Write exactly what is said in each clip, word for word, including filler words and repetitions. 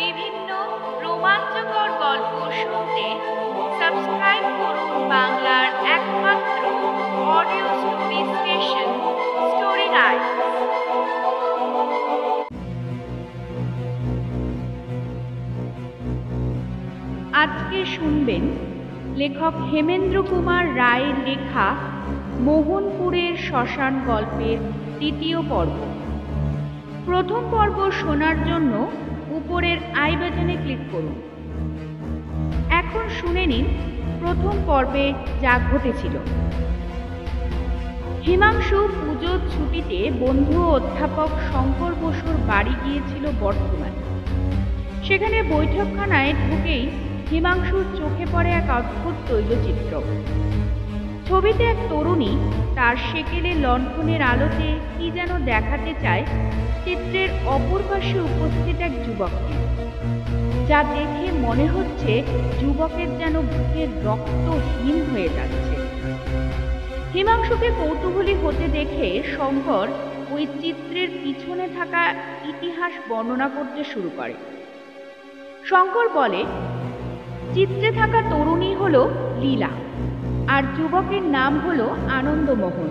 বিভিন্ন রোমাঞ্চকর গল্প শুনতে সাবস্ক্রাইব করুন বাংলার একমাত্র audio story station story night. আজকে শুনবেন লেখক হেমেন্দ্র কুমার রায়ের লেখা মোহনপুরের শ্মশান গল্পের তৃতীয় পর্ব। প্রথম পর্ব শোনার জন্য উপরের আই বাটনে ক্লিক করুন। এখন শুনে নিন প্রথম পর্বে যা ঘটেছিল। হিমাংশু পুজোর ছুটিতে বন্ধু অধ্যাপক শঙ্কর বসুর বাড়ি গিয়েছিল বর্তমানে। সেখানে বৈঠকখানায় ঢুকেই হিমাংশুর চোখে পড়ে এক অদ্ভুত তৈলচিত্র। ছবিতে এক তরুণী তার সেকেলে লণ্ঠনের আলোতে কি যেন দেখাতে চায় চিত্রের অপর পাশে উপস্থিত এক যুবককে, যা দেখে মনে হচ্ছে যুবকের যেন বুকের রক্ত হিম হয়ে যাচ্ছে। হিমাংশুকে কৌতূহলী হতে দেখে শঙ্কর ওই চিত্রের পিছনে থাকা ইতিহাস বর্ণনা করতে শুরু করে। শঙ্কর বলে, চিত্রে থাকা তরুণী হল লীলা আর যুবকের নাম হল আনন্দমোহন।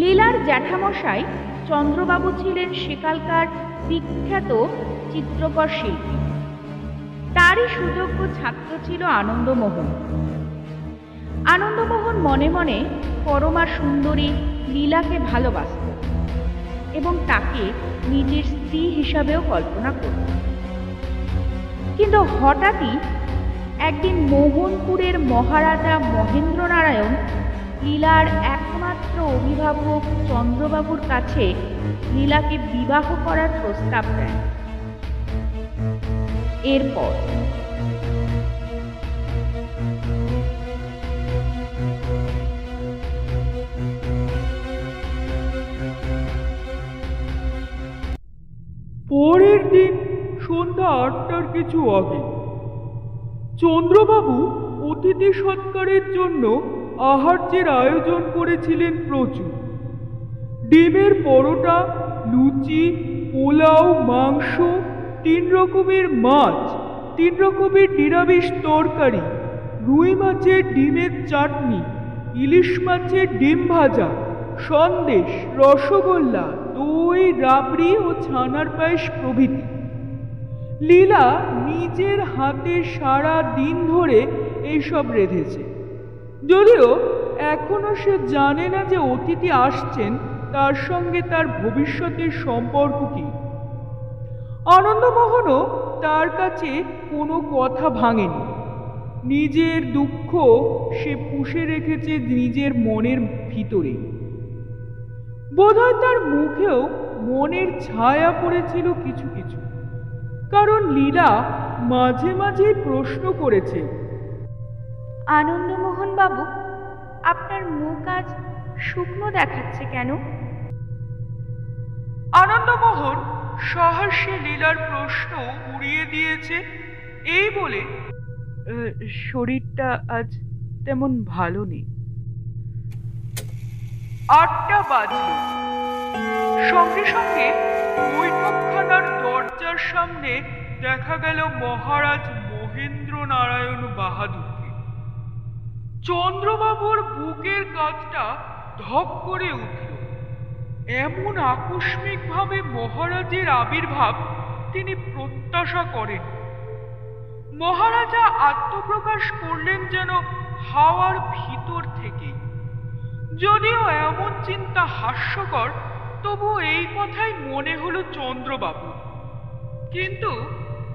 লীলার জ্যাঠামশাই চন্দ্রবাবু ছিলেন সেকালকার বিখ্যাত চিত্রকর শিল্পী। তারই সুযোগ্য ছাত্র ছিল আনন্দমোহন। আনন্দমোহন মনে মনে পরমা সুন্দরী লীলাকে ভালোবাসত এবং তাকে নিজের স্ত্রী হিসাবেও কল্পনা করত। কিন্তু হঠাৎই একদিন মোহনপুরের মহারাজা মহেন্দ্র নারায়ণ লীলার একমাত্র অভিভাবক চন্দ্রবাবুর কাছে লীলাকে বিবাহ করার প্রস্তাব দেন। এরপর পরের দিন সন্ধ্যা আটটার কিছু আগে চন্দ্রবাবু অতিথি সৎকারের জন্য আহার্যের আয়োজন করেছিলেন প্রচুর। ডিমের পরোটা, লুচি, পোলাও, মাংস, তিন রকমের মাছ, তিন রকমের নিরামিষ তরকারি, রুই মাছের ডিমের চাটনি, ইলিশ মাছের ডিম ভাজা, সন্দেশ, রসগোল্লা, দই, রাবড়ি ও ছানার পায়েস প্রভৃতি। লীলা নিজের হাতে সারা দিন ধরে এইসব রেঁধেছে, যদিও এখনও সে জানে না যে অতিথি আসছেন তার সঙ্গে তার ভবিষ্যতের সম্পর্ক কি। আনন্দমোহনও তার কাছে কোনো কথা ভাঙেনি। নিজের দুঃখ সে পুষে রেখেছে নিজের মনের ভিতরে। বোধহয় তার মুখেও মনের ছায়া পড়েছিল কিছু কিছু, কারণ লীলা মাঝে মাঝে প্রশ্ন করেছে, আনন্দমোহন বাবু, আপনার মুখ আজ শুকনো দেখাচ্ছে কেন? আনন্দমোহন সহাস্যে লীলার প্রশ্ন উড়িয়ে দিয়েছে এই বলে, শরীরটা আজ তেমন ভালো নেই। আটটা বাজল। সঙ্গে সঙ্গে বৈঠকখানার দরজার সামনে দেখা গেল মহারাজ মহেন্দ্র নারায়ণ বাহাদুরকে। চন্দ্রবাবুর বুকের কাঁধটা ধক করে উঠল। এমন আকস্মিকভাবে মহারাজের আবির্ভাব তিনি প্রত্যাশা করেন। মহারাজা আত্মপ্রকাশ করলেন যেন হাওয়ার ভিতর থেকে। যদিও এমন চিন্তা হাস্যকর, তবু এই কথাই মনে হলো চন্দ্রবাবু। কিন্তু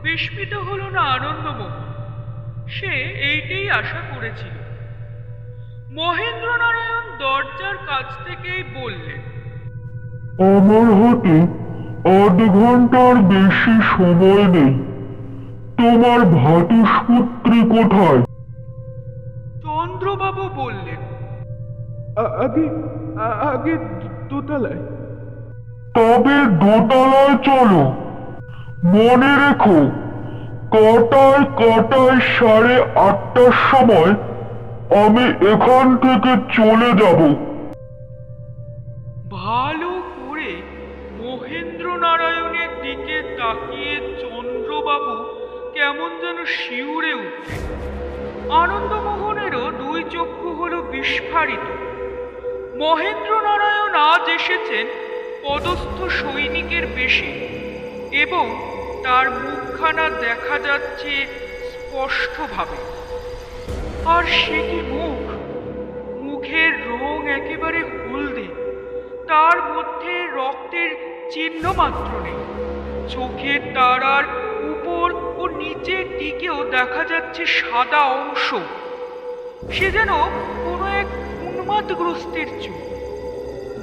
বিস্মিত হল না আনন্দমোহন, সে এইটাই আশা করেছিল। মহেন্দ্র নারায়ণ দরজার কাছ থেকেই বললেন, আমার হাতে আধ ঘন্টার বেশি সময় নেই, তোমার ভাতুষ্পুত্রী কোথায়? চন্দ্রবাবু বললেন, আগে আগে দোতলায়। তবে দোতলায় চলো। মনে রেখো, কটায় কটায় সাড়ে আটটার সময় আমি এখান থেকে চলে যাব। ভালো করে মহেন্দ্র নারায়ণের দিকে তাকিয়ে চন্দ্রবাবু কেমন যেন শিউরে উঠলেন। আনন্দমোহনেরও দুই চক্ষু হল বিস্ফারিত। মহেন্দ্র নারায়ণ আজ এসেছেন পদস্থ সৈনিকের বেশে, এবং তার মুখখানা দেখা যাচ্ছে স্পষ্টভাবে। আর সে কি মুখ! মুখের রং একেবারে হলদে, তার মধ্যে রক্তের চিহ্ন মাত্র নেই। চোখের তারার উপর ও নিচের দিকেও দেখা যাচ্ছে সাদা অংশ। সে যেন কোনো এক উন্মাদগ্রস্তের চুল।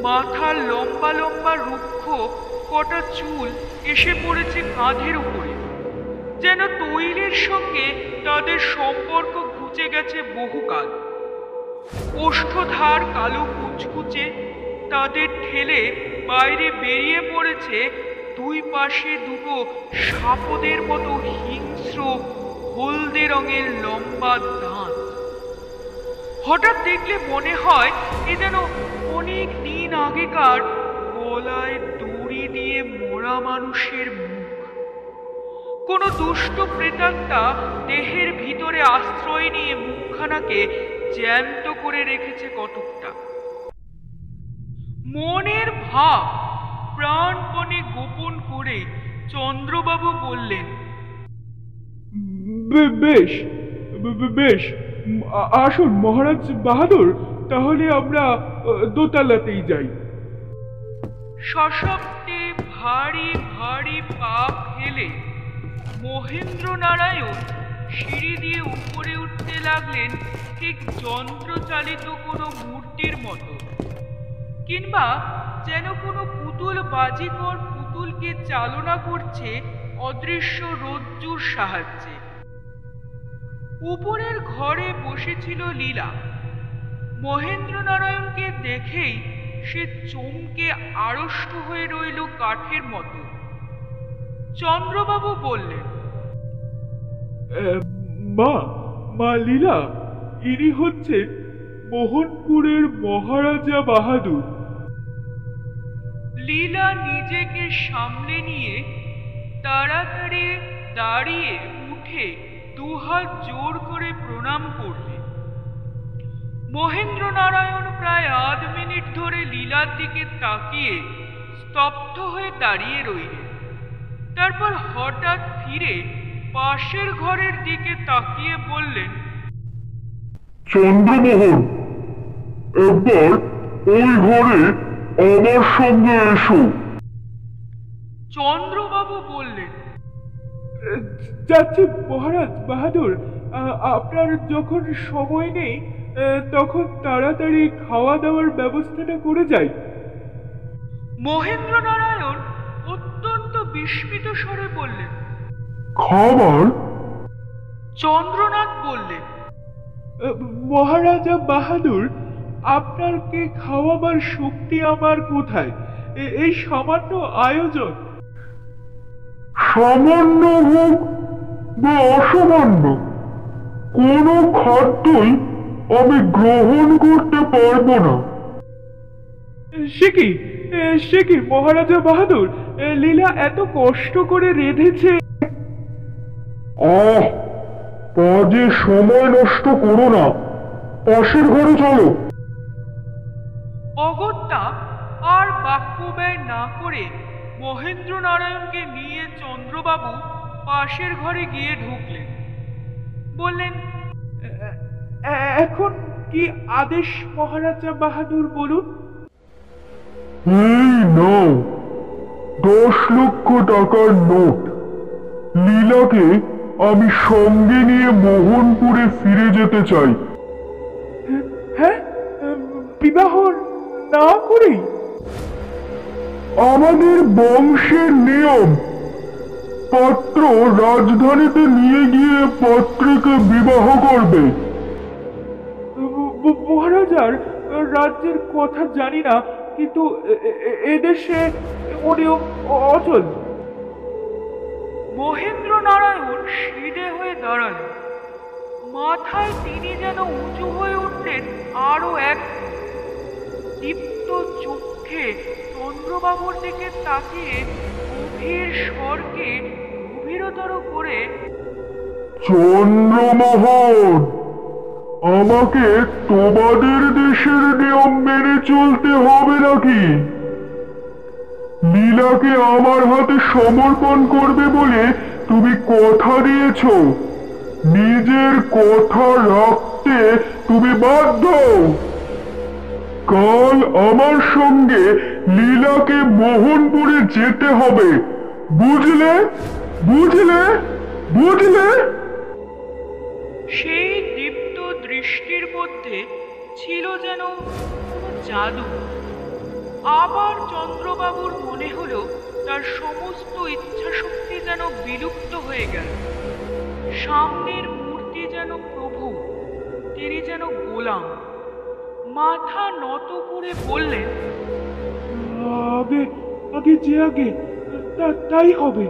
মাথার লম্বা লম্বা রুক্ষ কটা চুল এসে পড়েছে কাঁধের উপরে, যেন তৈলের সঙ্গে তাদের সম্পর্ক ঘুচে গেছে বহুকাল। ওষ্ঠধার কালো কুচকুচে, তাদের ঠেলে বাইরে বেরিয়ে পড়েছে দুই পাশে দুটো সাপদের মতো হিংস্র হলদে রঙের লম্বা দাঁত। হঠাৎ দেখলে মনে হয় এ যেন অনেক দিন আগেকার গলায় দড়ি দিয়ে মোড়া মানুষের মুখ। কোনো দুষ্ট প্রেতাত্মা দেহের ভিতরে আশ্রয় নিয়ে মুখখানাকে জ্যান্ত করে রেখেছে কতকটা। মনের ভাব প্রাণপণে গোপন করে চন্দ্রবাবু বললেন, বেশ বেশ, আসুন মহারাজ বাহাদুর, তাহলে আমরা দোতলাতেই যাই। সশব্দে ভারী ভারী পা ফেলে মহেন্দ্র নারায়ণ সিঁড়ি দিয়ে উপরে উঠতে লাগলেন, ঠিক যন্ত্রচালিত কোনো মূর্তির মতো, কিংবা যেন কোনো পুতুল বাজিকর পুতুলকে চালনা করছে অদৃশ্য রজ্জুর সাহায্যে। উপরের ঘরে বসেছিল লীলা। মহেন্দ্র নারায়ণকে দেখেই সে চমকে আড়ষ্ট হয়ে রইল কাঠের মতো। চন্দ্রবাবু বললেন, মা মা লীলা, ইনি হচ্ছে মোহনপুরের মহারাজা বাহাদুর। লীলা নিজেকে সামলে নিয়ে তাড়াতাড়ি দাঁড়িয়ে উঠে দুহাত জোর করে প্রণাম করলেন। মহেন্দ্র নারায়ণ প্রায় আধ মিনিট ধরে লীলার দিকে তাকিয়ে স্তব্ধ হয়ে দাঁড়িয়ে রইলেন। তারপর হঠাৎ ফিরে পাশের ঘরের দিকে তাকিয়ে বললেন, চন্দ্রমোহন, একবার ওই ঘরে আমার সঙ্গে এসো। চন্দ্রবাবু বললেন, যাচ্ছি মহারাজ বাহাদুর, আপনার যখন সময় নেই তখন তাড়াতাড়ি খাওয়া দাওয়ার ব্যবস্থাটা করে যাই। মহেন্দ্র নারায়ণ অত্যন্ত বিস্মিত স্বরে বললেন, খাবার? চন্দ্রনাথ বললেন, মহারাজা বাহাদুর, আপনার কে খাওয়াবার শক্তি আমার কোথায়? এই সামান্য আয়োজন। সামান্য হোক বা অসামান্য, কোনো খাদ্যই আমি গ্রহণ করতে পারবো না। সে কি সে কি মহারাজা বাহাদুর, লীলা এত কষ্ট করে রেঁধেছে। আহ, কাজে সময় নষ্ট করো না, পাশের ঘরে চলো। অগত্যা আর বাক্য ব্যয় না করে মহেন্দ্র নারায়ণকে নিয়ে চন্দ্রবাবু পাশের ঘরে গিয়ে ঢুকলেন। বললেন, এখন কি আদেশ মহারাজা বাহাদুর? বলুন। এই নাও দশ লক্ষ টাকার নোট। লীলাকে আমি সঙ্গে নিয়ে মোহনপুরে ফিরে যেতে চাই। হ্যাঁ, বিবাহ না করি? আমাদের বংশের নিয়ম, পাত্র রাজধানীতে নিয়ে গিয়ে পাত্রীকে বিবাহ করবে। মহারাজার রাজ্যের কথা জানি না, কিন্তু এদেশে ওনিয়ম অচল। মহেন্দ্র নারায়ণ সিঁড়ে হয়ে দাঁড়ালেন। মাথায় তিনি যেন উঁচু হয়ে উঠলেন আরো এক। দীপ্ত চক্ষে চন্দ্রবাবুর দিকে তাকিয়ে গভীর স্বরকে গভীরতর করে, চন্দ্রমোহন, আমাকে তোমাদের দেশের নিয়ম মেনে চলতে হবে নাকি? লীলাকে আমার হাতে সমর্পণ করবে বলে তুমি কথা দিয়েছ, নিজের কথা রাখতে তুমি বাধ্য। কাল আমার সঙ্গে লীলাকে মোহনপুরে যেতে হবে, বুঝলে? বুঝলে? বুঝলে? সেই দীপ্ত দৃষ্টির মধ্যে ছিল যেন জাদু। আবার চন্দ্রবাবুর মনে হলো তার সমস্ত ইচ্ছাশক্তি যেন বিলুপ্ত হয়ে গেল। সামনের মূর্তি যেন প্রভু, তিনি যেন গোলাম। মাথা নত করে বললেন, আগে যে আগে তাই হবে।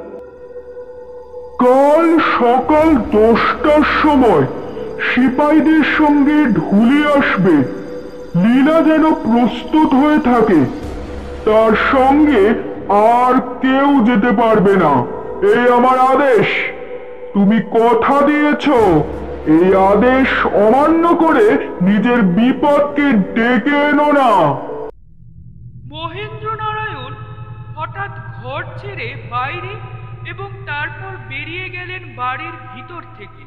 কাল সকাল দশটার সময় সিপাহীদের সঙ্গে ঢুলি আসবে, লীলা যেন প্রস্তুত হয়ে থাকে। তার সঙ্গে আর কেউ যেতে পারবে না, এই আমার আদেশ। তুমি কথা দিয়েছ, এই আদেশ অমান্য করে নিজের বিপদকে ডেকে এনো না। মহেন্দ্র নারায়ণ হঠাৎ ঘর ছেড়ে বাইরে এবং তারপর বেরিয়ে গেলেন বাড়ির ভিতর থেকে।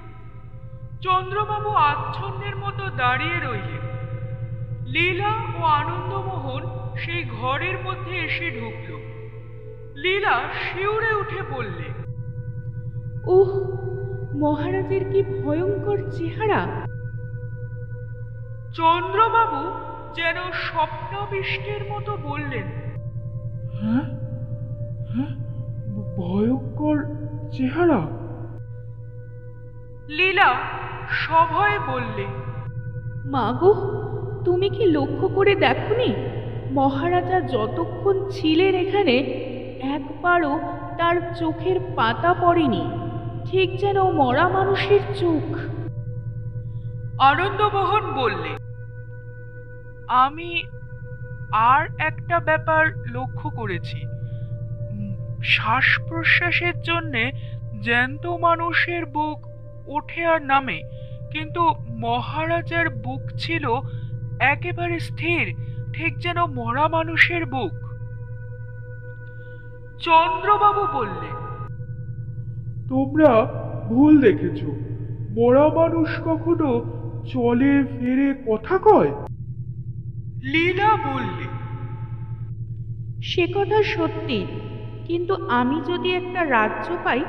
চন্দ্রবাবু আচ্ছন্নের মতো দাঁড়িয়ে রইলেন। লীলা ও আনন্দমোহন সেই ঘরের মধ্যে এসে ঢুকল। লীলা শিউরে উঠে বললে, ওহ, মহারাজের কি ভয়ঙ্কর চেহারা! চন্দ্রবাবু যেন স্বপ্নাবিষ্টের মতো বললেন, হ্যাঁ হ্যাঁ, ভয়ঙ্কর চেহারা। লীলা সভয়ে বললে, মাগো, তুমি কি লক্ষ্য করে দেখনি? মহারাজা যতক্ষণ ছিলেন এখানে একবারও তার চোখের পাতা পড়েনি, ঠিক যেন মরা মানুষের চোখ। আনন্দমোহন বললে, আমি আর একটা ব্যাপার লক্ষ্য করেছি, শ্বাস প্রশ্বাসের জন্যে জ্যান্ত মানুষের বুক ওঠে আর নামে, কিন্তু মহারাজার বুক ছিল একেবারে স্থির, ঠিক যেন মরা মানুষের বুক। চন্দ্রবাবু বললে, তোমরা ভুল দেখেছ, মরা মানুষ কখনো চলে ফিরে কথা কয়। লীলা বললে, সে কথা সত্যি, কিন্তু আমি যদি একটা রাজ্য পাই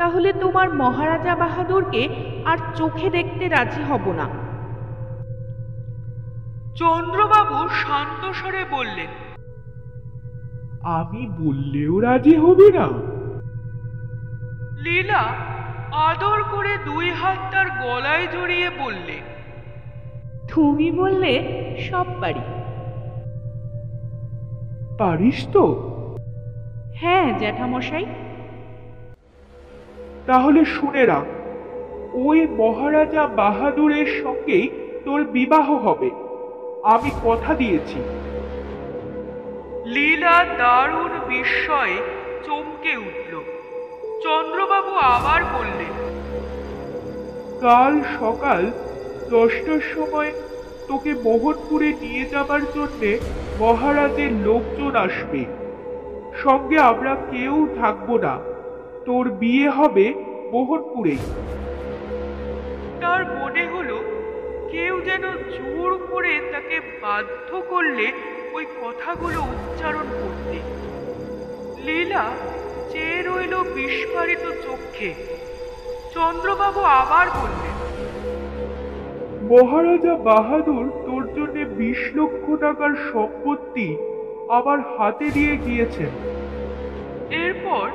তাহলে তোমার মহারাজা বাহাদুরকে আর চোখে দেখতে রাজি হব না। চন্দ্রবাবু শান্ত স্বরে বললেন, আমি বললেও রাজি হবি না? লীলা আদর করে দুই হাত তার গলায় জড়িয়ে বললে, তুমি বললে সব পারি। পারিস তো? হ্যাঁ জ্যাঠামশাই। তাহলে শুনে রাখ, ওই মহারাজা বাহাদুরের সঙ্গেই তোর বিবাহ হবে, আমি কথা দিয়েছি। লীলা দারুণ বিস্ময়ে চমকে উঠল। চন্দ্রবাবু আবার বললেন, কাল সকাল দশটার সময় তোকে মোহনপুরে নিয়ে যাবার জন্যে মহারাজের লোকজন আসবে, সঙ্গে আমরা কেউ থাকবো না, তোর বিয়ে হবে মোহনপুরেই। তার মনে হলো কেউ যেন জোর করে তাকে বাধ্য করলে ওই কথাগুলো উচ্চারণ করতে। লীলা চেয়ে রইল বিস্ফারিত চোখে। চন্দ্রবাবু আবার বললেন, মহারাজা বাহাদুর তোর জন্য বিশ লক্ষ টাকার সম্পত্তি আবার হাতে দিয়ে গিয়েছেন। এরপর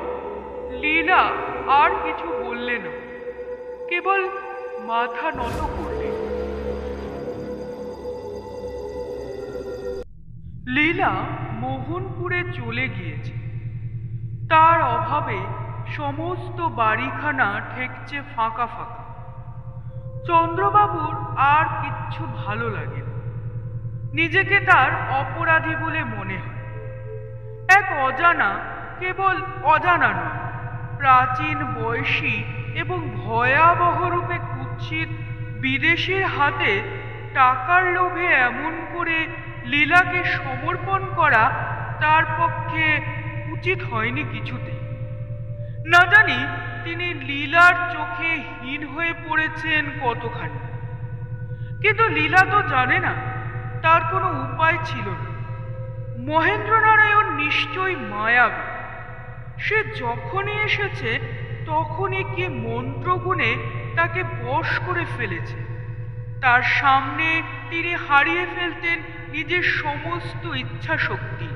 লীলা আর কিছু বললে না, কেবল মাথা নত করলে। লীলা মোহনপুরে চলে গিয়েছে। তার অভাবে সমস্ত বাড়িখানা ঠেকছে ফাঁকা ফাঁকা। চন্দ্রবাবুর আর কিচ্ছু ভালো লাগে না, নিজেকে তার অপরাধী বলে মনে হয়। এক অজানা কেবল অজানা নয়, প্রাচীন বৈশী এবং ভয়াবহ রূপে কুৎসিত বিদেশীর হাতে টাকার লোভে এমন করে লীলাকে সমর্পণ করা তার পক্ষে উচিত হয়নি কিছুতেই। না জানি তিনি লীলার চোখে হীন হয়ে পড়েছেন কতখানি, কিন্তু লীলা তো জানে না, তার কোনো উপায় ছিল না। মহেন্দ্র নারায়ণ নিশ্চয়ই মায়াবী, সে যখনই এসেছে তখনই কি মন্ত্রগুণে তাকে বশ করে ফেলেছে। তার সামনে তিনি হারিয়ে ফেলতেন নিজের সমস্ত ইচ্ছা শক্তি।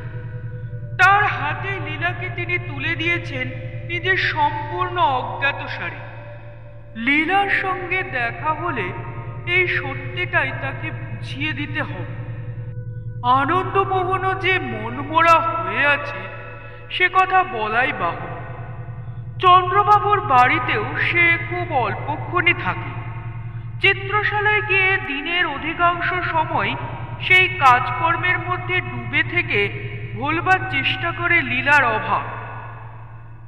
তার হাতে লীলাকে তিনি তুলে দিয়েছেন নিজের সম্পূর্ণ অজ্ঞাতসারে। লীলার সঙ্গে দেখা হলে এই সত্যিটাই তাকে বুঝিয়ে দিতে হবে। আনন্দমোহনও যে মনমরা হয়ে আছে সে কথা বলাই বাহুল্য। চন্দ্রবাবুর বাড়িতেও সে খুব অল্পক্ষণই থাকে। চিত্রশালায় গিয়ে দিনের অধিকাংশ সময় সেই কাজকর্মের মধ্যে ডুবে থেকে ভুলবার চেষ্টা করে লীলার অভাব।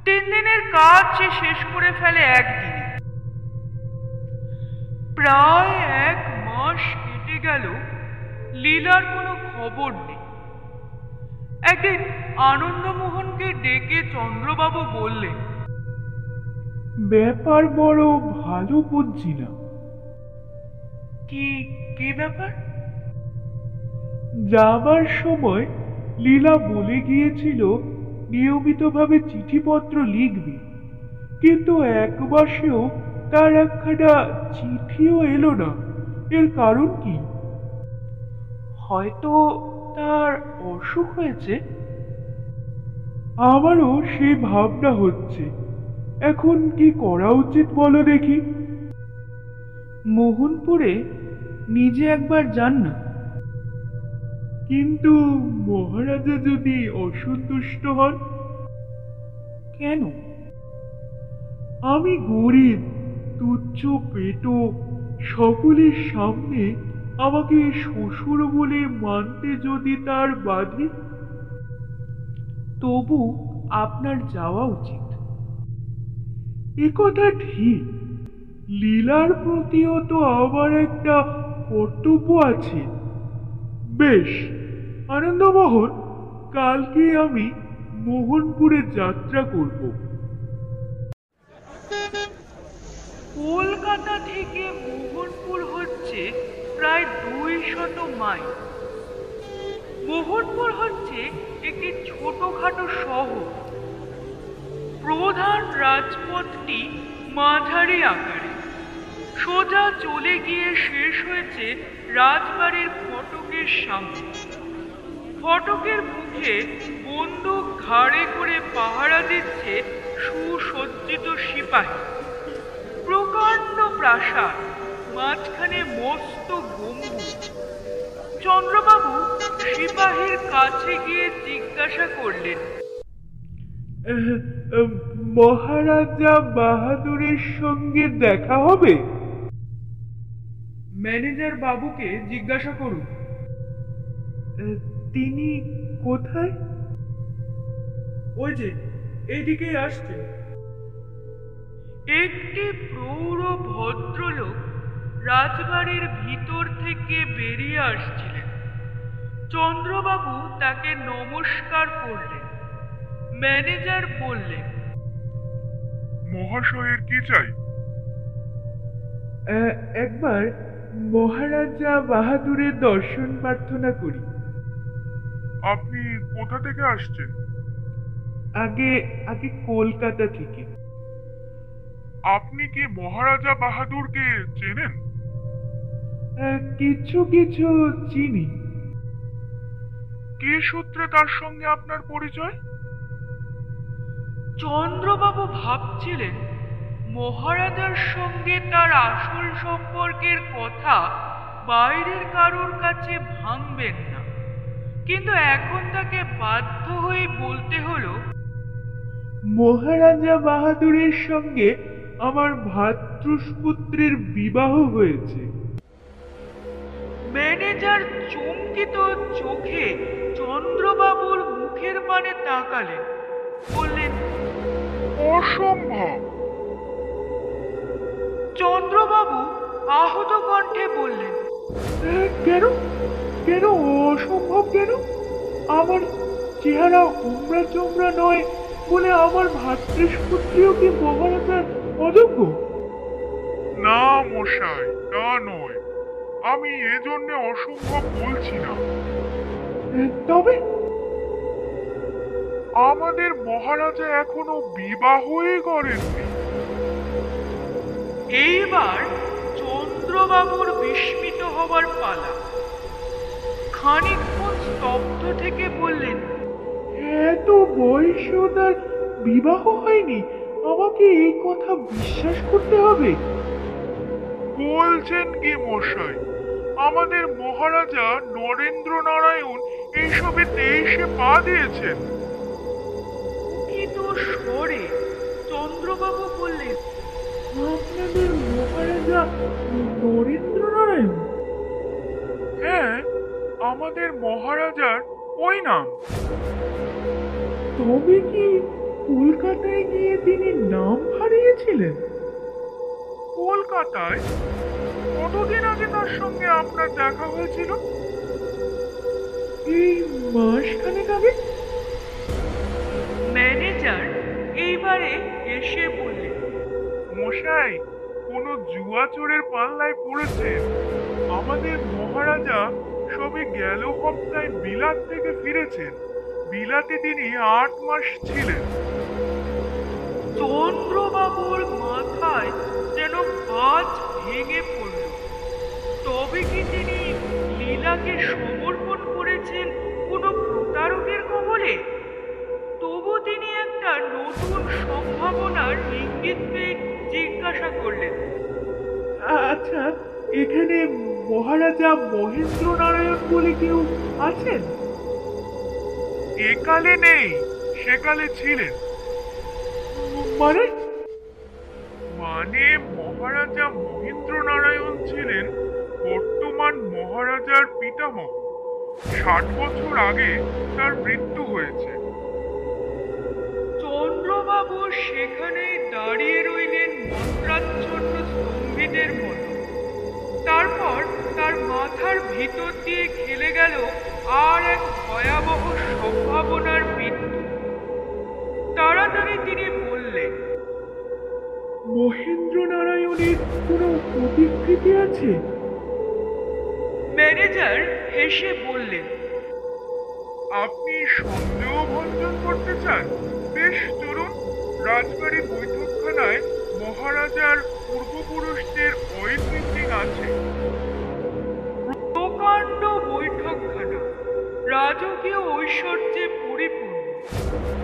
তিন দিনের কাজ সে শেষ করে ফেলে একদিনে। প্রায় এক মাস কেটে গেল, লীলার কোনো খবর নেই। একদিন আনন্দমোহনকে ডেকে চন্দ্রবাবু বললেন, ব্যাপার বড় ভালো বুঝছি না। কি কি ব্যাপার? যাবার সময় লীলা বলে গিয়েছিল নিয়মিতভাবে চিঠিপত্র লিখবে, কিন্তু এক মাসেও তার একখানা চিঠিও এলো না। এর কারণ কি? হয়তো তার অসুখ হয়েছে। আমারও সেই ভাবনা হচ্ছে। এখন কি করা উচিত বলো দেখি? মোহনপুরে নিজে একবার যান না। কিন্তু মহারাজা যদি অসন্তুষ্ট হন? কেন? আমি গরিব, তুচ্ছ পেটো, সকলের সামনে আমাকে শ্বশুর বলে মানতে যদি তার বাধে? তবু আপনার যাওয়া উচিত। এ কথা ঠিক, লীলার প্রতিও তো আমার একটা কর্তব্য আছে। বেশ আনন্দমোহন, কালকে আমি মোহনপুরে যাত্রা করব। কলকাতা থেকে মোহনপুর হচ্ছে প্রায় দুই শত মাইল। মোহনপুর হচ্ছে একটি ছোটখাটো শহর। প্রধান রাজপথটি মাঝারি আকারে সোজা চলে গিয়ে শেষ হয়েছে রাজবাড়ির ফটকের সামনে। ফটকের মুখে বন্দুক ঘাড়ে করে পাহারা দিচ্ছে সুসজ্জিত সিপাহী। প্রকাণ্ড প্রাসাদ, মাঝখানে মস্ত গম্বুজ। চন্দ্রবাবু সিপাহীর কাছে গিয়ে জিজ্ঞাসা করলেন, মহারাজা বাহাদুরের সঙ্গে দেখা হবে? ম্যানেজার বাবুকে জিজ্ঞাসা করুন। তিনি কোথায়? ওই যে এইদিকে আসছে। একটি প্রৌঢ় ভদ্রলোক রাজবাড়ির ভিতর থেকে বেরিয়ে আসছিলেন। চন্দ্রবাবু তাকে নমস্কার করলেন। ম্যানেজার বললেন, মহাশয়ের কি চাই? একবার মহারাজা বাহাদুরের দর্শন প্রার্থনা করি। আপনি কোথা থেকে আসছেন? আগে আগে কলকাতা থেকে। আপনি কি মহারাজা বাহাদুরকে চেনেন? কিছু কিছু চিনি। কি সূত্রে তার সঙ্গে আপনার পরিচয়? চন্দ্রবাবু ভাবছিলেন মহারাজার সঙ্গে তার আসল সম্পর্কের কথা বাইরের কারোর কাছে ভাঙবেন না, কিন্তু এখন তাকে বাধ্য হয়ে বলতে হলো, মহারাজা বাহাদুরের সঙ্গে আমার ভাতৃপুত্রের বিবাহ হয়েছে। ম্যানেজার চমকিত চোখে চন্দ্রবাবুর মুখের পানে তাকালেন। বললেন, অসম্ভব। চন্দ্রবাবু আহত কণ্ঠে বললেন, কেন কেন অসম্ভব কেন? আমার চেহারা উমরা চোমরা নয় বলে আমার ভাতৃস্পুত্রীও কি মহারাজার অযোগ্য? না মশাই, তা নয়, আমি এজন্য অসম্ভব বলছি না। তবে আমাদের মহারাজা এখনো বিবাহই করেননি। এইবার চন্দ্রবাবুর বিস্মিত হবার পালা। খানিকক্ষণ স্তব্ধ থেকে বললেন, এত বয়সেও তার বিবাহ হয়নি? আমাকে এই কথা বিশ্বাস করতে হবে? বলছেন কি মশাই, আমাদের মহারাজা নরেন্দ্র নারায়ণ এইসবে তেইশে পা দিয়েছেন। কিন্তু সরে চন্দ্রবাবু বললেন, আপনাদের মহারাজা নরেন্দ্র নারায়ণ? হ্যাঁ, আমাদের মহারাজার ওই নাম। তবে কি কলকাতায় গিয়ে তিনি নাম হারিয়েছিলেন? কলকাতায় কতদিন আগে তার সঙ্গে আপনার দেখা হয়েছিল? এই মাসখানেক আগে। ম্যানেজার এইবারে এসে বললেন, মশাই কোন জুয়াচোরের পাল্লায় পড়েছে। আমাদের মহারাজা সবে গেল সপ্তাহে বিলাত থেকে ফিরেছেন। বিলাতে তিনি আট মাস ছিলেন। চন্দ্রবাবুর মাথায় যেন ভাঁজ ভেঙে পড়ল। তবে কি তিনি লীলাকে সমর্পণ করেছেন কোনো প্রতারকের কবলে? তবু তিনি একটা নতুন সম্ভাবনার ইঙ্গিত পেয়ে জিজ্ঞাসা করলেন, আচ্ছা, এখানে মহারাজা মহেন্দ্র নারায়ণ বলে কেউ আছেন? একালে নেই, সেকালে ছিলেন। মানে মানে মহারাজা মহেন্দ্র নারায়ণ ছিলেন বর্তমান মহারাজার পিতামহ। ষাট বছর আগে তার মৃত্যু হয়েছে। চন্দ্রবাবু সেখানে দাঁড়িয়ে রইলেন মন্ত্রাচ্ছন্ন স্তম্ভিতের মতো। তারপর তার মাথার ভিতর দিয়ে খেলে গেল আর এক ভয়াবহ সম্ভাবনার বিন্দু। তাড়াতাড়ি তিনি বললেন, মহেন্দ্র নারায়ণের কোনো প্রতিকৃতি আছে? ম্যানেজার হেসে বললেন, আপনি সন্দেহ ভঞ্জন করতে চান? বেশ, চলুন রাজবাড়ি বৈঠকখানায় মহারাজার পূর্বপুরুষদের ঐতিহ্য আছে। প্রকাণ্ড বৈঠকখানা রাজকীয় ঐশ্বর্যে পরিপূর্ণ।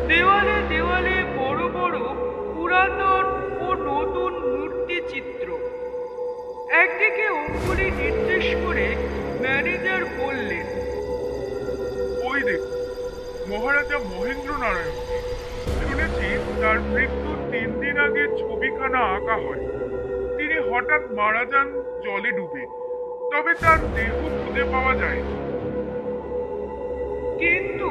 দেওয়ালে দেওয়ালে বড় বড় পুরাতন ও নতুন মূর্তি চিত্র। একদিকে অঙ্গুলি নির্দেশ করে ম্যানেজার বললেন, ওই দেখুন মহারাজা মহেন্দ্র নারায়ণ। শুনেছি তার মৃত্যুর তিন দিন আগে ছবিখানা আঁকা হয়। তিনি হঠাৎ মারা যান জলে ডুবে। তবে তার দেহ খুঁজে পাওয়া যায়। কিন্তু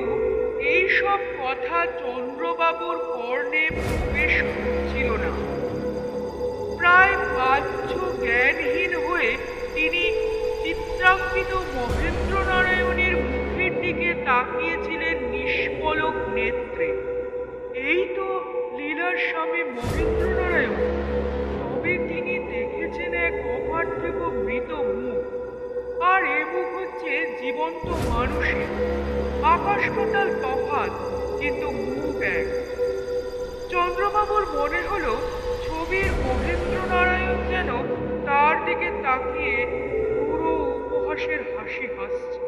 এইসব কথা চন্দ্রবাবুর কর্ণে প্রবেশ করছিল না। প্রায় বাহ্য জ্ঞানহীন হয়ে তিনি চিত্রাঙ্কিত মহেন্দ্র নারায়ণের মুখের দিকে তাকিয়েছিলেন নিষ্পলক নেত্রে। এই তো লীলার স্বামী মহেন্দ্র নারায়ণ। তবে তিনি দেখেছেন এক অপার্থিব মৃত মুখ, আর এ মুখ হচ্ছে জীবন্ত মানুষের। আকাশপাতাল তফাৎ, কিন্তু মুখ এক। চন্দ্রবাবুর মনে হল ছবির মহেন্দ্র নারায়ণ যেন তার দিকে তাকিয়ে পুরো উপহাসের হাসি হাসছে।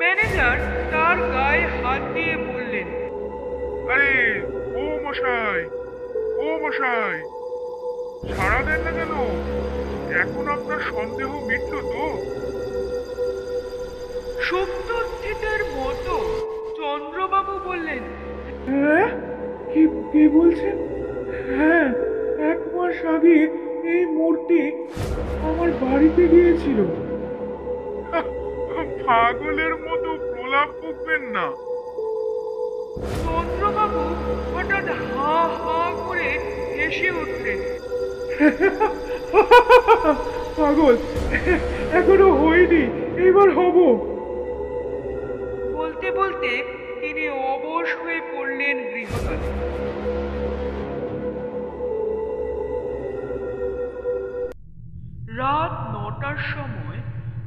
ম্যানেজার তার গায়ে হাত দিয়ে বললেন, আরে ও মশাই, ও মশাই, সাড়া দেন না কেন? এখন আপনার সন্দেহ মিটল তো? সুপ্তস্থিতের মতো চন্দ্রবাবু বললেন, হ্যাঁ, কি কি বলছেন? হ্যাঁ, এক মাস আগে এই মূর্তি আমার বাড়িতে গিয়েছিল। পাগলের মতো প্রলাপ করবেন না। চন্দ্রবাবু হঠাৎ হা হা করে হেসে উঠলেন। পাগল, এখনো হইনি, এবার হব। বলতে বলতে তিনি অবশ হয়ে পড়লেন গৃহকালে। রাত নটার সময়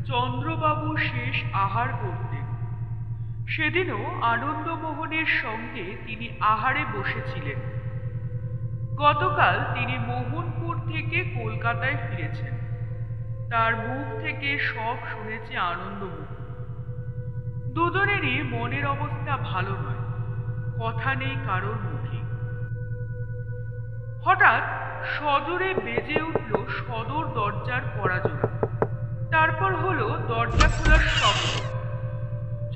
চন্দ্রবাবু শেষ আহার করতেন। সেদিনও আনন্দমোহনের সঙ্গে তিনি আহারে বসেছিলেন। গতকাল তিনি মোহনপুর থেকে কলকাতায় ফিরেছেন। তার মুখ থেকে সব শুনেছে আনন্দমোহন। দুজনেরই মনের অবস্থা ভালো নয়, কথা নেই কারোর মুখে। হঠাৎ সজোরে বেজে উঠল সদর দরজার কড়াজোড়া। তারপর হলো দরজা খোলার শব্দ।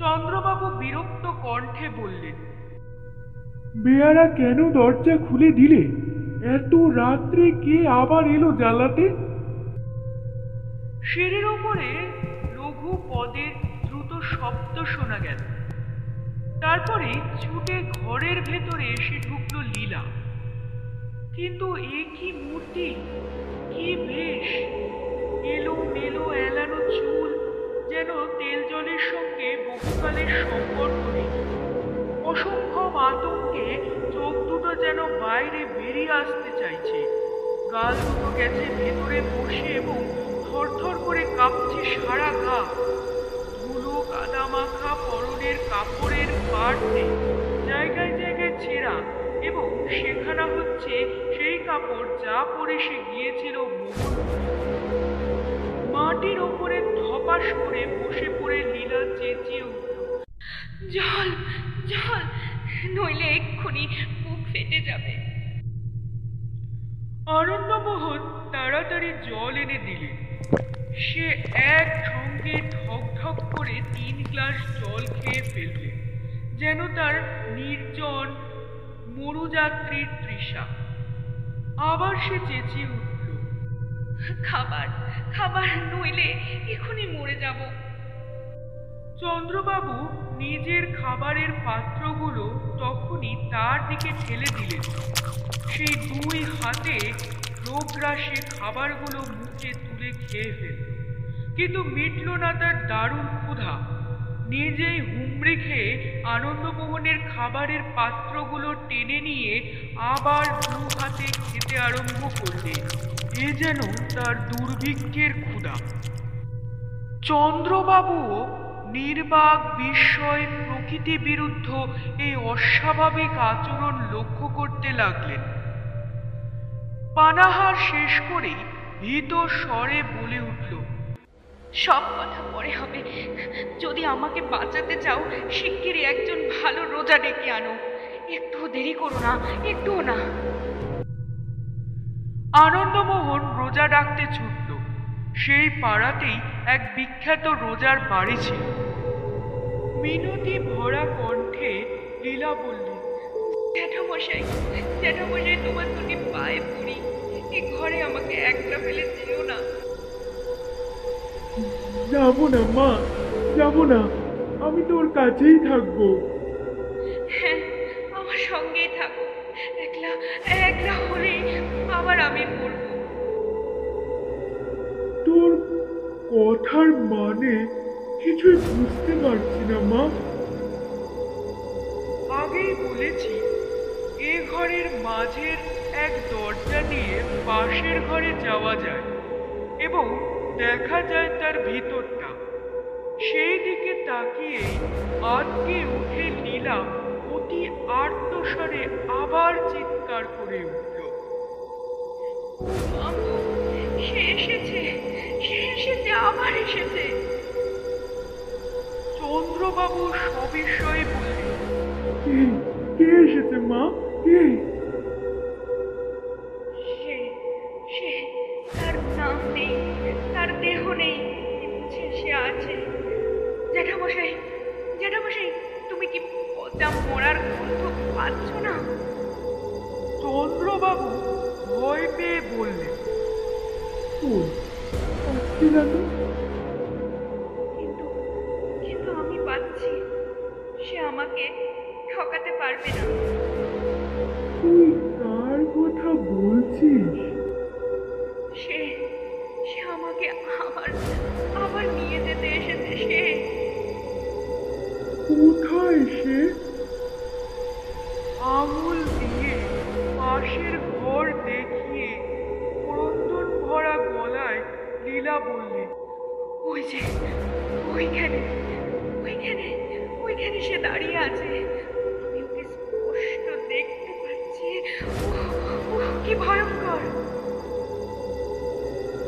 চন্দ্রবাবু বিরক্ত কণ্ঠে বললেন, বেয়ারা কেন দরজা খুলে দিলে? এত রাত্রে কে আবার এলো জ্বালাতে? সিঁড়ির উপরে লঘু পদের দ্রুত শব্দ শোনা গেল। তারপরে ছুটে ঘরের ভেতরে এসে ঢুকল লীলা। কিন্তু এ কি মূর্তি, কি বেশ! এলো মেলো এলানো চুল, যেন তেল জলের সঙ্গে বহুকালের সম্পর্ক নেই। অসংখ্য আতঙ্কে চোখ দুটো যেন বাইরে বেরিয়ে আসতে চাইছে, গাল দুটো গেছে ভেতরে বসে এবং থরথর করে কাঁপছে সারা গা। ধুলো কাদা মাখা পরনের কাপড়ের পাট নেই, জায়গায় জায়গায় ছেঁড়া, এবং সেখানা হচ্ছে সেই কাপড় যা পরে সে গিয়েছিল মোহন। মাটির ওপরে ধপাস করে বসে পড়ে লীলা চেঁচিয়ে উঠল, জল জল, নইলে এক্ষুনি বুক ফেটে যাবে। আনন্দমোহন তাড়াতাড়ি জল এনে দিলেন। সে এক সঙ্গে ঢক ঢক করে তিন গ্লাস জল খেয়ে ফেললেন, যেন তার নির্জন মরুযাত্রীর তৃষা। আবার সে চেঁচিয়ে উঠল, খাবার খাবার, নইলে এখনই মরে যাব। চন্দ্রবাবু নিজের খাবারের পাত্রগুলো তখনই তার দিকে ঠেলে দিলেন। সেই দুই হাতে রোগগ্রাসে খাবারগুলো মুখে তুলে খেয়ে ফেলল, কিন্তু মিটল না তার দারুণ ক্ষুধা। নিজেই হুমড়ি খেয়ে আনন্দমোহনের খাবারের পাত্রগুলো টেনে নিয়ে আবার দু হাতে খেতে আরম্ভ করলেন। এ যেন তার দুর্ভিক্ষের ক্ষুধা। চন্দ্রবাবুও নির্বাক বিস্ময় প্রকৃতি বিরুদ্ধ এই অস্বাভাবিক আচরণ লক্ষ্য করতে লাগলেন। পানাহার শেষ করেই ভীত স্বরে বলে উঠল, সব কথা পরে হবে, যদি আমাকে বাঁচাতে চাও শিগগিরই একজন ভালো রোজা ডেকে আনো, একটু দেরি করো না, একটুও না। আনন্দমোহন রোজা ডাকতে ছুটল। সেই পাড়াতেই এক বিখ্যাত রোজার বাড়ি ছিল। মিনতি ভরা কণ্ঠে লীলা বলল, জ্যাঠামশাই জ্যাঠামশাই, তোমার দুটি পায়ে পড়ি, এ ঘরে আমাকে একলা ফেলে দিও না। যাবো না মা, যাবো না, আমি তোর কাছেই থাকবো। হ্যাঁ, আমার সঙ্গেই থাকো, একলা একলা হলে আবার আমি পড়ব। তোর কথার মানে কিছুই বুঝতে পারছি না মা। আগেই বলেছি, এ ঘরের মাঝের এক দরজা দিয়ে পাশের ঘরে যাওয়া যায় এবং দেখা যায় তার ভিতরটা। সেই দিকে তাকিয়ে আজকে উঠে লীলা অতি আর্তস্বরে আবার চিৎকার করে উঠল, সে এসেছে, সে এসেছে, আবার এসেছে। চন্দ্রবাবু সবিস্ময়ে বললেন, কে এসেছে মা, কে? তার দেহ নেই, সে আছে। জ্যাঠামশাই জ্যাঠামশাই, তুমি কি পচা মরার গন্ধ পাচ্ছ না? চন্দ্রবাবু ভয় পেয়ে বললেন, কিন্তু কিন্তু আমি পাচ্ছি, সে আমাকে ঠকাতে পারবে। পেয়েছিস? সে সে আমাকে আবার আবার নিয়ে যেতে এসেছে। সে কোথায়? সে আঙুল দিয়ে পাশের ঘর দেখিয়ে ক্রন্দন ভরা গলায় লীলা বললে, ওই যে ওইখানে ওইখানে ওইখানে সে দাঁড়িয়ে আছে। আমি ওকে স্পষ্ট দেখতে পাচ্ছি। কি ভয়ঙ্কর!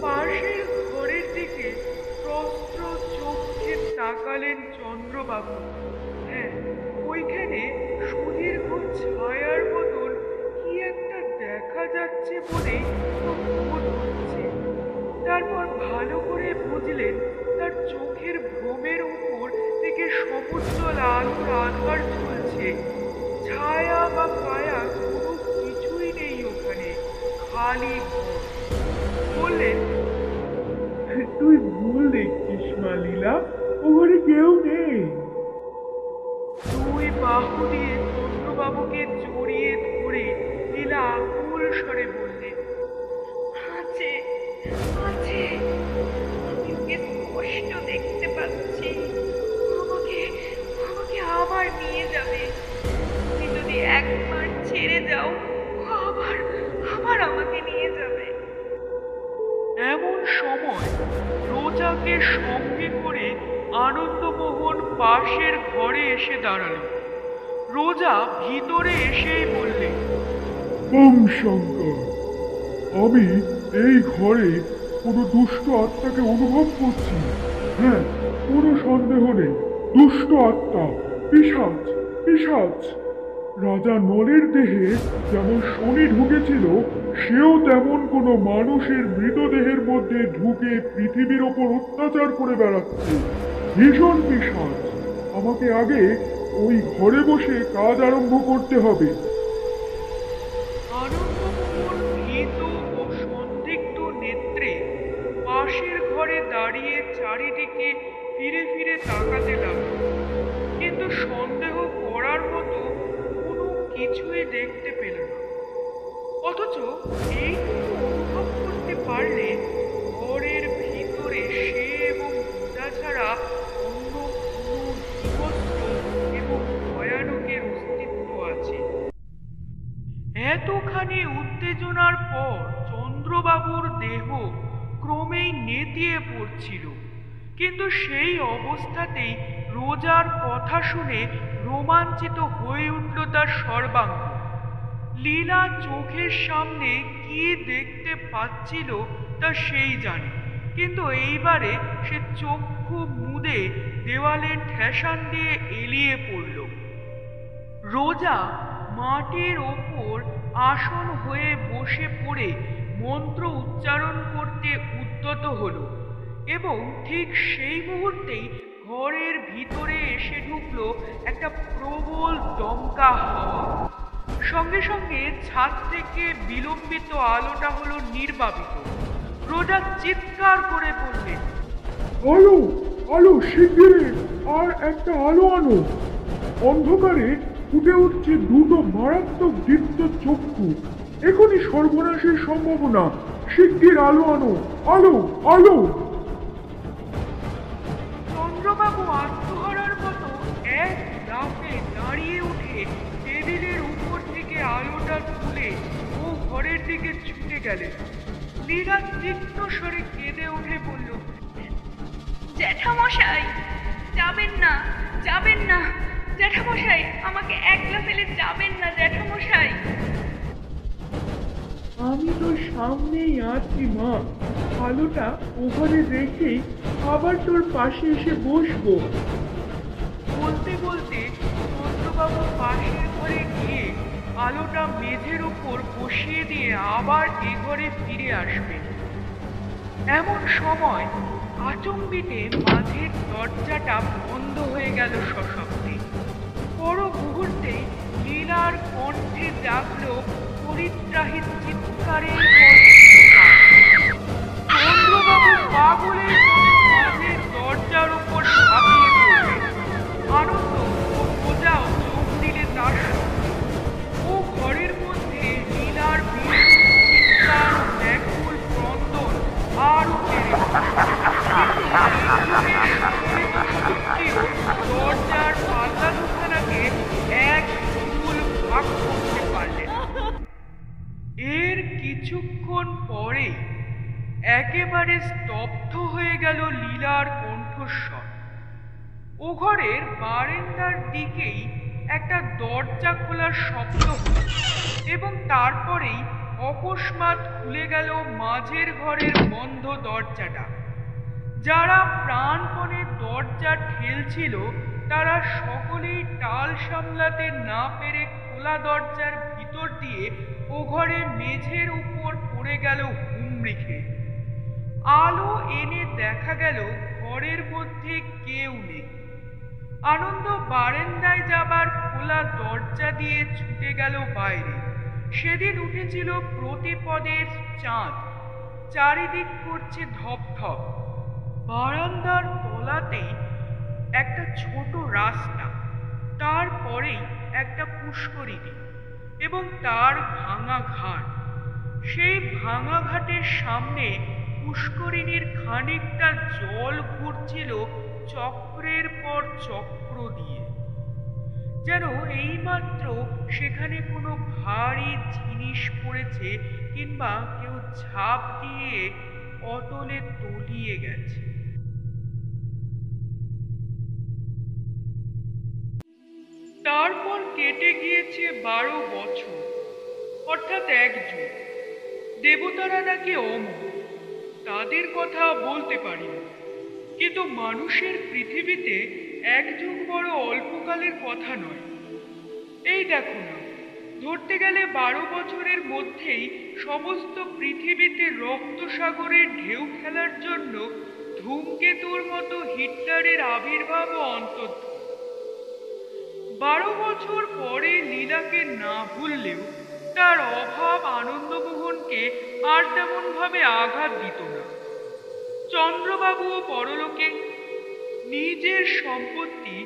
পাশের ঘরের দিকে প্রস্ত্র চোখে তাকালেন চন্দ্রবাবু। হ্যাঁ, ওইখানে সুদীর্ঘ ছায়ার মতন কি একটা দেখা যাচ্ছে বলেই তো বোধ হচ্ছে। তারপর ভালো করে বুঝলেন তার চোখের ভ্রমের উপর থেকে সমুদ্র আলোর আধার ঝুলছে। ছায়া বা কায়া কোনো কিছুই নেই ওখানে, খালি। বললেন, তুই ভুল দেখছিস মা লীলা, ওখানে কেউ নেই। দুই বাহু দিয়ে চন্দ্রবাবুকে জড়িয়ে ধরে লীলা আকুল স্বরে বললেন, আছে আছে আমি ওকে স্পষ্ট দেখতে পাচ্ছি। আমাকে আমাকে আবার নিয়ে যাবে। তুমি যদি একবার ছেড়ে যাও আবার আবার আমাকে নিয়ে যাবে। এমন সময় রোজাকে সঙ্গে করে আনন্দমোহন পাশের ঘরে এসে দাঁড়ালো। রোজা ভিতরে এসেই বললে, ওম শঙ্কর, আমি এই ঘরে কোনো দুষ্ট আত্মাকে অনুভব করছি। হ্যাঁ, কোনো সন্দেহ নেই, দুষ্ট আত্মা, পিশাচ, পিশাচ। রাজা নলের দেহে যেমন শনি ঢুকেছিল, সেও তেমন কোনো মানুষের মৃতদেহের মধ্যে ঢুকে পৃথিবীর ওপর অত্যাচার করে বেড়াচ্ছে। ভীষণ পিশাচ। আমাকে আগে ওই ঘরে বসে কাজ আরম্ভ করতে হবে। দাঁড়িয়ে চারিদিকে ফিরে ফিরে তাকাতে লাগলো, কিন্তু সন্দেহ করার মতো কোনো কিছুই দেখতে পেল না। অথচ এইটুকু অনুভব করতে পারলে ঘরের ভিতরে সে এবং বোঝা ছাড়া অন্য কোনো বিভস্ত এবং ভয়ানকের অস্তিত্ব আছে। এতখানি উত্তেজনার পর চন্দ্রবাবুর দেহ ক্রমেই নেতিয়ে পড়ছিল, কিন্তু সেই অবস্থাতেই রোজার কথা শুনে রোমাঞ্চিত হয়ে উঠল তার সর্বাঙ্গ। লীলা চোখের সামনে কি দেখতে পাচ্ছিল তা সেই জানে, কিন্তু এইবারে সে চক্ষু মুদে দেওয়ালে ঠেসান দিয়ে এলিয়ে পড়ল। রোজা মাটির ওপর আসন হয়ে বসে পড়ে মন্ত্র উচ্চারণ করতে উদ্যত হল, এবং ঠিক সেই মুহূর্তেই ঘরের ভিতরে এসে ঢুকল একটা প্রবল দমকা হাওয়া। সঙ্গে সঙ্গে ছাদ থেকে বিলম্বিত আলোটা হলো নির্বাপিত। রোজা চিৎকার করে পড়লে, আলো, আলো, শিগগির আর একটা আলো আনো। অন্ধকারে ফুটে উঠছে দুটো মারাত্মক দীপ্ত চক্ষু। এখনই সর্বনাশের সম্ভাবনা, শিগগির আলো আনো, আলো, আলো। চন্দ্রবাবু আত্মহারার মতো এক লাফে দাঁড়িয়ে উঠে টেবিলের উপর থেকে আলোটা তুলে ও ঘরের দিকে ছুটে গেলেন। লীলা তীক্ষ্ণ স্বরে কেঁদে উঠে বলল, জ্যাঠামশাই, যাবেন না, যাবেন না জ্যাঠামশাই, আমাকে একলা ফেলে যাবেন না জ্যাঠামশাই। আমি তো সামনেই আছি মা, আলোটা ওখানে রেখেই আবার তোর পাশে এসে বসবো। বলতে বলতে চন্দ্রবাবু পাশের ঘরে গিয়ে আলোটা মেঝের উপর বসিয়ে দিয়ে আবার এ ঘরে ফিরে আসবে। এমন সময় আচম্বিতে মাঝের দরজাটা বন্ধ হয়ে গেল সশব্দে। বড় মুহূর্তে লীলার কণ্ঠে ডাকলো পরিত্রাহিত চিৎকারে। চন্দ্রবাবু পাগলের মাঝের দরজার উপর ঝাঁপিয়ে পড়লেন। আনন্দ ও বোঝাও চোখ দিলে তার সঙ্গে ও ঘরের মধ্যে লীলার বিষ কিছুক্ষণ পরে একেবারে স্তব্ধ হয়ে গেল লীলার কণ্ঠস্বর। ও ঘরের বারান্দার দিকেই একটা দরজা খোলার শব্দ হল এবং তারপরেই অকস্মাৎ খুলে গেল মাঝের ঘরের বন্ধ দরজাটা। যারা প্রাণপণে দরজা ঠেলছিল তারা সকলেই টাল সামলাতে না পেরে খোলা দরজার ভিতর দিয়ে ও ঘরে মেঝের উপর পড়ে গেল হুমড়ি খেয়ে। আলো এনে দেখা গেল ঘরের মধ্যে কেউ নেই। আনন্দ বারান্দায় যাবার খোলা দরজা দিয়ে ছুটে গেল বাইরে। সেদিন উঠেছিল প্রতিপদের চাঁদ, চারিদিক করছে ধপধপ। বারান্দার তলাতেই একটা ছোট রাস্তা, তারপরেই একটা পুষ্করিণী এবং তার ভাঙা ঘাট। সেই ভাঙা ঘাটের সামনে পুষ্করিণীর খানিকটা জল ঘুরছিল চক্রের পর চক্র দিয়ে, যেন এইমাত্র সেখানে কোনো ভারী জিনিস পড়েছে কিংবা কেউ ঝাঁপ দিয়ে অতলে তলিয়ে গেছে। তারপর কেটে গিয়েছে বারো বছর, অর্থাৎ এক যুগ। দেবতারা নাকি অমর, তাদের কথা বলতে পারি না, কিন্তু মানুষের পৃথিবীতে এক যুগ বড় অল্পকালের কথা নয়। এই দেখো না, ধরতে গেলে বারো বছরের মধ্যেই সমস্ত পৃথিবীতে রক্তসাগরের ঢেউ খেলার জন্য ধূমকেতুর মতো হিটলারের আবির্ভাবও অন্তর্ভুক্ত। বারো বছর পরে লীলাকে না ভুললেও তার অভাব আনন্দমোহনকে আর তেমনভাবে আঘাত দিত না। চন্দ্রবাবুও পরলোকে। নিজের সম্পত্তি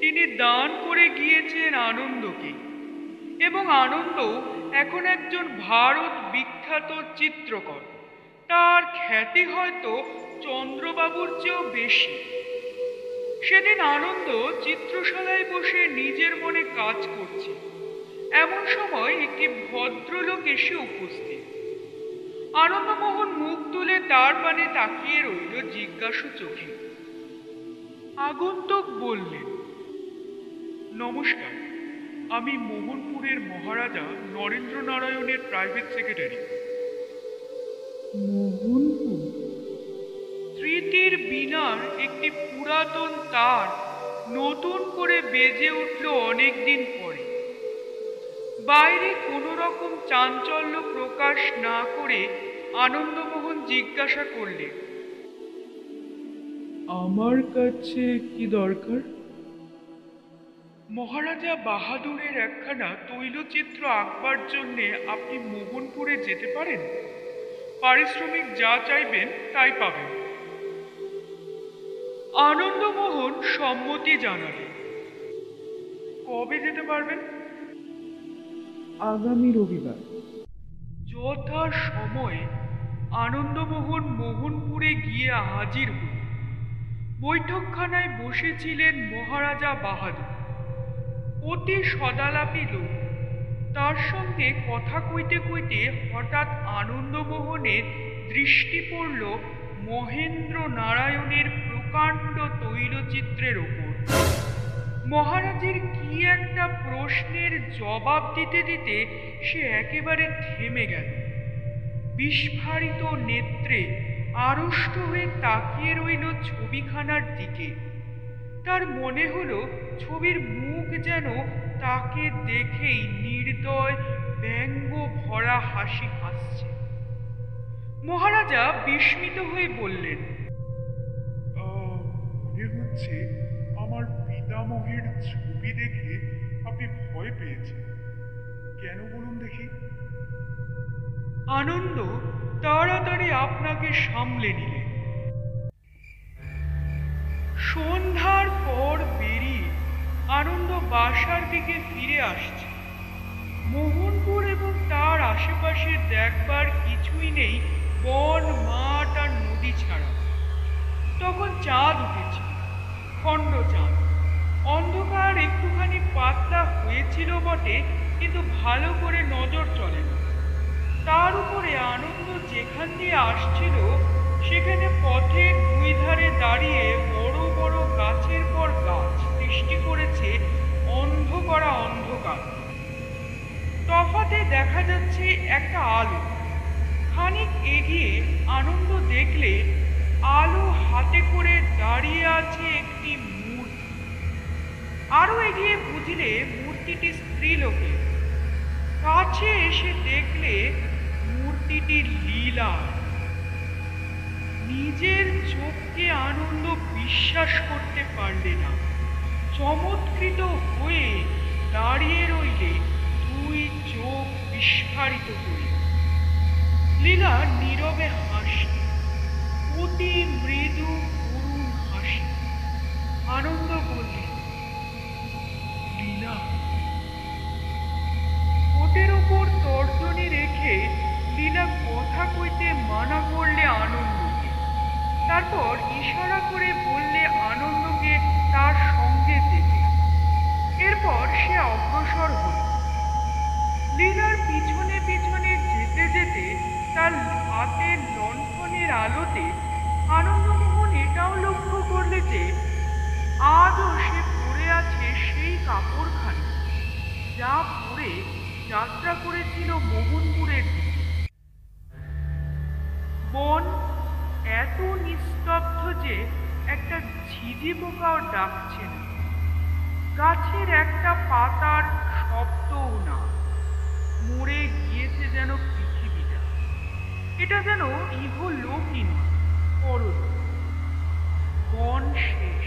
তিনি দান করে গিয়েছেন আনন্দকে, এবং আনন্দ এখন একজন ভারত বিখ্যাত চিত্রকর। তার খ্যাতি হয়তো চন্দ্রবাবুর চেয়েও বেশি। সেদিন আনন্দ চিত্রশালায় বসে নিজের মনে কাজ করছে, এমন সময় একটি ভদ্রলোক এসে উপস্থিত। আনন্দমোহন মুখ তুলে তার পানে তাকিয়ে রইল জিজ্ঞাসু চোখে। আগন্তুক বললেন, নমস্কার, আমি মোহনপুরের মহারাজা নরেন্দ্র নারায়ণের প্রাইভেট সেক্রেটারি। মোহনপুর স্মৃতির বিনার একটি পুরাতন তার নতুন করে বেজে উঠল অনেকদিন পরে। বাইরে কোনো রকম চাঞ্চল্য প্রকাশ না করে আনন্দমোহন জিজ্ঞাসা করলেন, আমার কাছে কি দরকার? মহারাজা বাহাদুরের একখানা তৈলচিত্র আঁকবার জন্যে আপনি মোহনপুরে যেতে পারেন। পারিশ্রমিক যা চাইবেন তাই পাবেন। আনন্দমোহন সম্মতি জানালেন। কবে যেতে পারবেন? আগামী রবিবার। যথা সময়ে আনন্দমোহন মোহনপুরে গিয়ে হাজির হল। বৈঠকখানায় বসেছিলেন মহারাজা বাহাদুর। অতি সদালাপী লোক। তার সঙ্গে কথা কইতে কইতে হঠাৎ আনন্দমোহনের দৃষ্টি পড়ল মহেন্দ্র নারায়ণের কাণ্ড তৈলচিত্রের ওপর। মহারাজের কি একটা প্রশ্নের জবাব দিতে দিতে সে একেবারে থেমে গেল। বিস্ফারিত নেত্রে আড়ষ্ট হয়ে তাকিয়ে রইল ছবিখানার দিকে। তার মনে হলো ছবির মুখ যেন তাকে দেখেই নির্দয় ব্যঙ্গ ভরা হাসি হাসছে। মহারাজা বিস্মিত হয়ে বললেন, হচ্ছে আমার পিতামহের ছবি দেখে আপনি ভয় পেয়েছেন কেন বলুন দেখি? আনন্দ তাড়াতাড়ি আপনাকে সামলে নিলেন। সন্ধ্যার পর বেরিয়ে আনন্দ বাসার দিকে ফিরে আসছে। মোহনপুর এবং তার আশেপাশে দেখবার কিছুই নেই বন, মাঠ আর নদী ছাড়া। তখন চাঁদ উঠেছে, খণ্ড চাঁদ। অন্ধকার একটুখানি পাতলা হয়েছিল বটে, কিন্তু ভালো করে নজর চলে না। তার উপরে আনন্দ দিকে আসছিল সেখানে পথের দুই ধারে দাঁড়িয়ে বড় বড় গাছের পর গাছ সৃষ্টি করেছে অন্ধ করা অন্ধকার। তফাতে দেখা যাচ্ছে একটা আলো। খানিক এগিয়ে আনন্দ দেখলে আলো হাতে করে দাঁড়িয়ে আছে একটি মূর্তি। আরো এগিয়ে বুঝলে মূর্তিটি স্ত্রীলোকের। কাছে এসে দেখলে মূর্তিটি লীলা। নিজের চোখকে আনন্দ বিশ্বাস করতে পারলে না, চমৎকৃত হয়ে দাঁড়িয়ে রইলে দুই চোখ বিস্ফারিত করে। লীলা নীরবে হাসে, অতি মৃদু করুণ হাসি। আনন্দ বললে, লীলা। ওটের ওপর তর্জনী রেখে লীলা কথা কইতে মানা করলে আনন্দকে, তারপর ইশারা করে বললে আনন্দকে তার সঙ্গে যেতে। এরপর সে অগ্রসর হল। লীলার পিছনে পিছনে যেতে যেতে তার হাতের লণ্ঠনের আলোতে আনন্দমোহন এটাও লক্ষ্য করলে যে আজও সে পরে আছে সেই কাপড়খানা যা পরে যাত্রা করেছিল মোহনপুরের দিকে। বন এত নিস্তব্ধ যে একটা ঝিঝি পোকাও ডাকছে না, গাছের একটা পাতার শব্দও না। মরে গিয়েছে যেন পৃথিবীটা, এটা যেন ইহলোকই নয়, পরলোক। বন শেষ,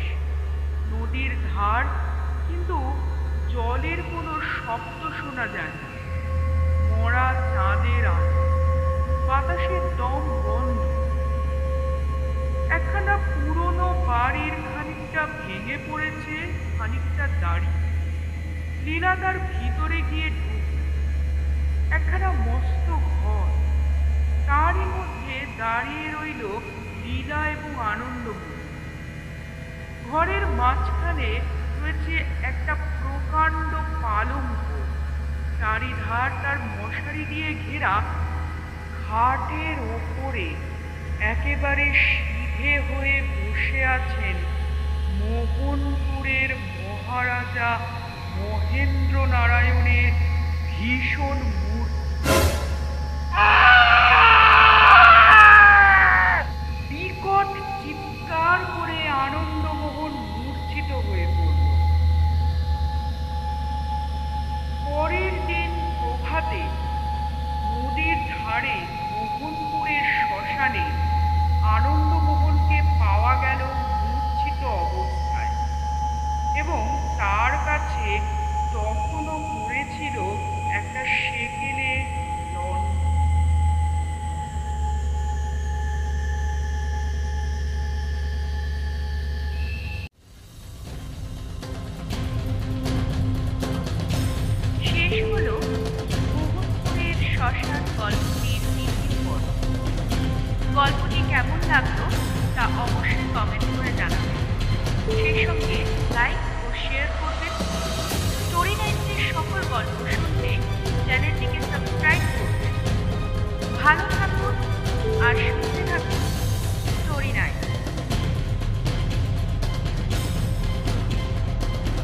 নদীর ধার, কিন্তু জলের কোনো শব্দ শোনা যায় না। মরা চাঁদের আলো, বাতাসের দম বন্ধ। একখানা পুরনো বাড়ির খানিকটা ভেঙে পড়েছে, খানিকটা দাঁড়িয়ে। লীলা তার ভিতরে গিয়ে ঢুকল। একখানা মস্ত ঘর, তারই মধ্যে দাঁড়িয়ে রইল লীলা এবং আনন্দময়। ঘরের মাঝখানে রয়েছে একটা প্রকাণ্ড পালঙ্ক, চারিধার তার মশারি দিয়ে ঘেরা। খাটের ওপরে একেবারে সিধে হয়ে বসে আছেন মোহনপুরের মহারাজা মহেন্দ্র নারায়ণের ভীষণ মূর্তি। বিকট চিৎকার করে আনন্দমোহন মূর্ছিত হয়ে পড়ল। পরের দিন প্রভাতে নদীর ধারে মোহনপুরের শ্মশানে আনন্দমোহনকে পাওয়া গেল মূর্ছিত অবস্থায়, এবং তার কাছে তখনও পড়েছিল একটা সেকেলে লণ্ঠন। শেষ হল মোহনপুরের শ্মশান গল্পটির দ্বিতীয় পর্ব। গল্পটি কেমন লাগলো তা অবশ্যই কমেন্ট করে জানাবেন, সেই সঙ্গে লাইক ও শেয়ার করবেন। স্টোরি নাইনটির সকল গল্প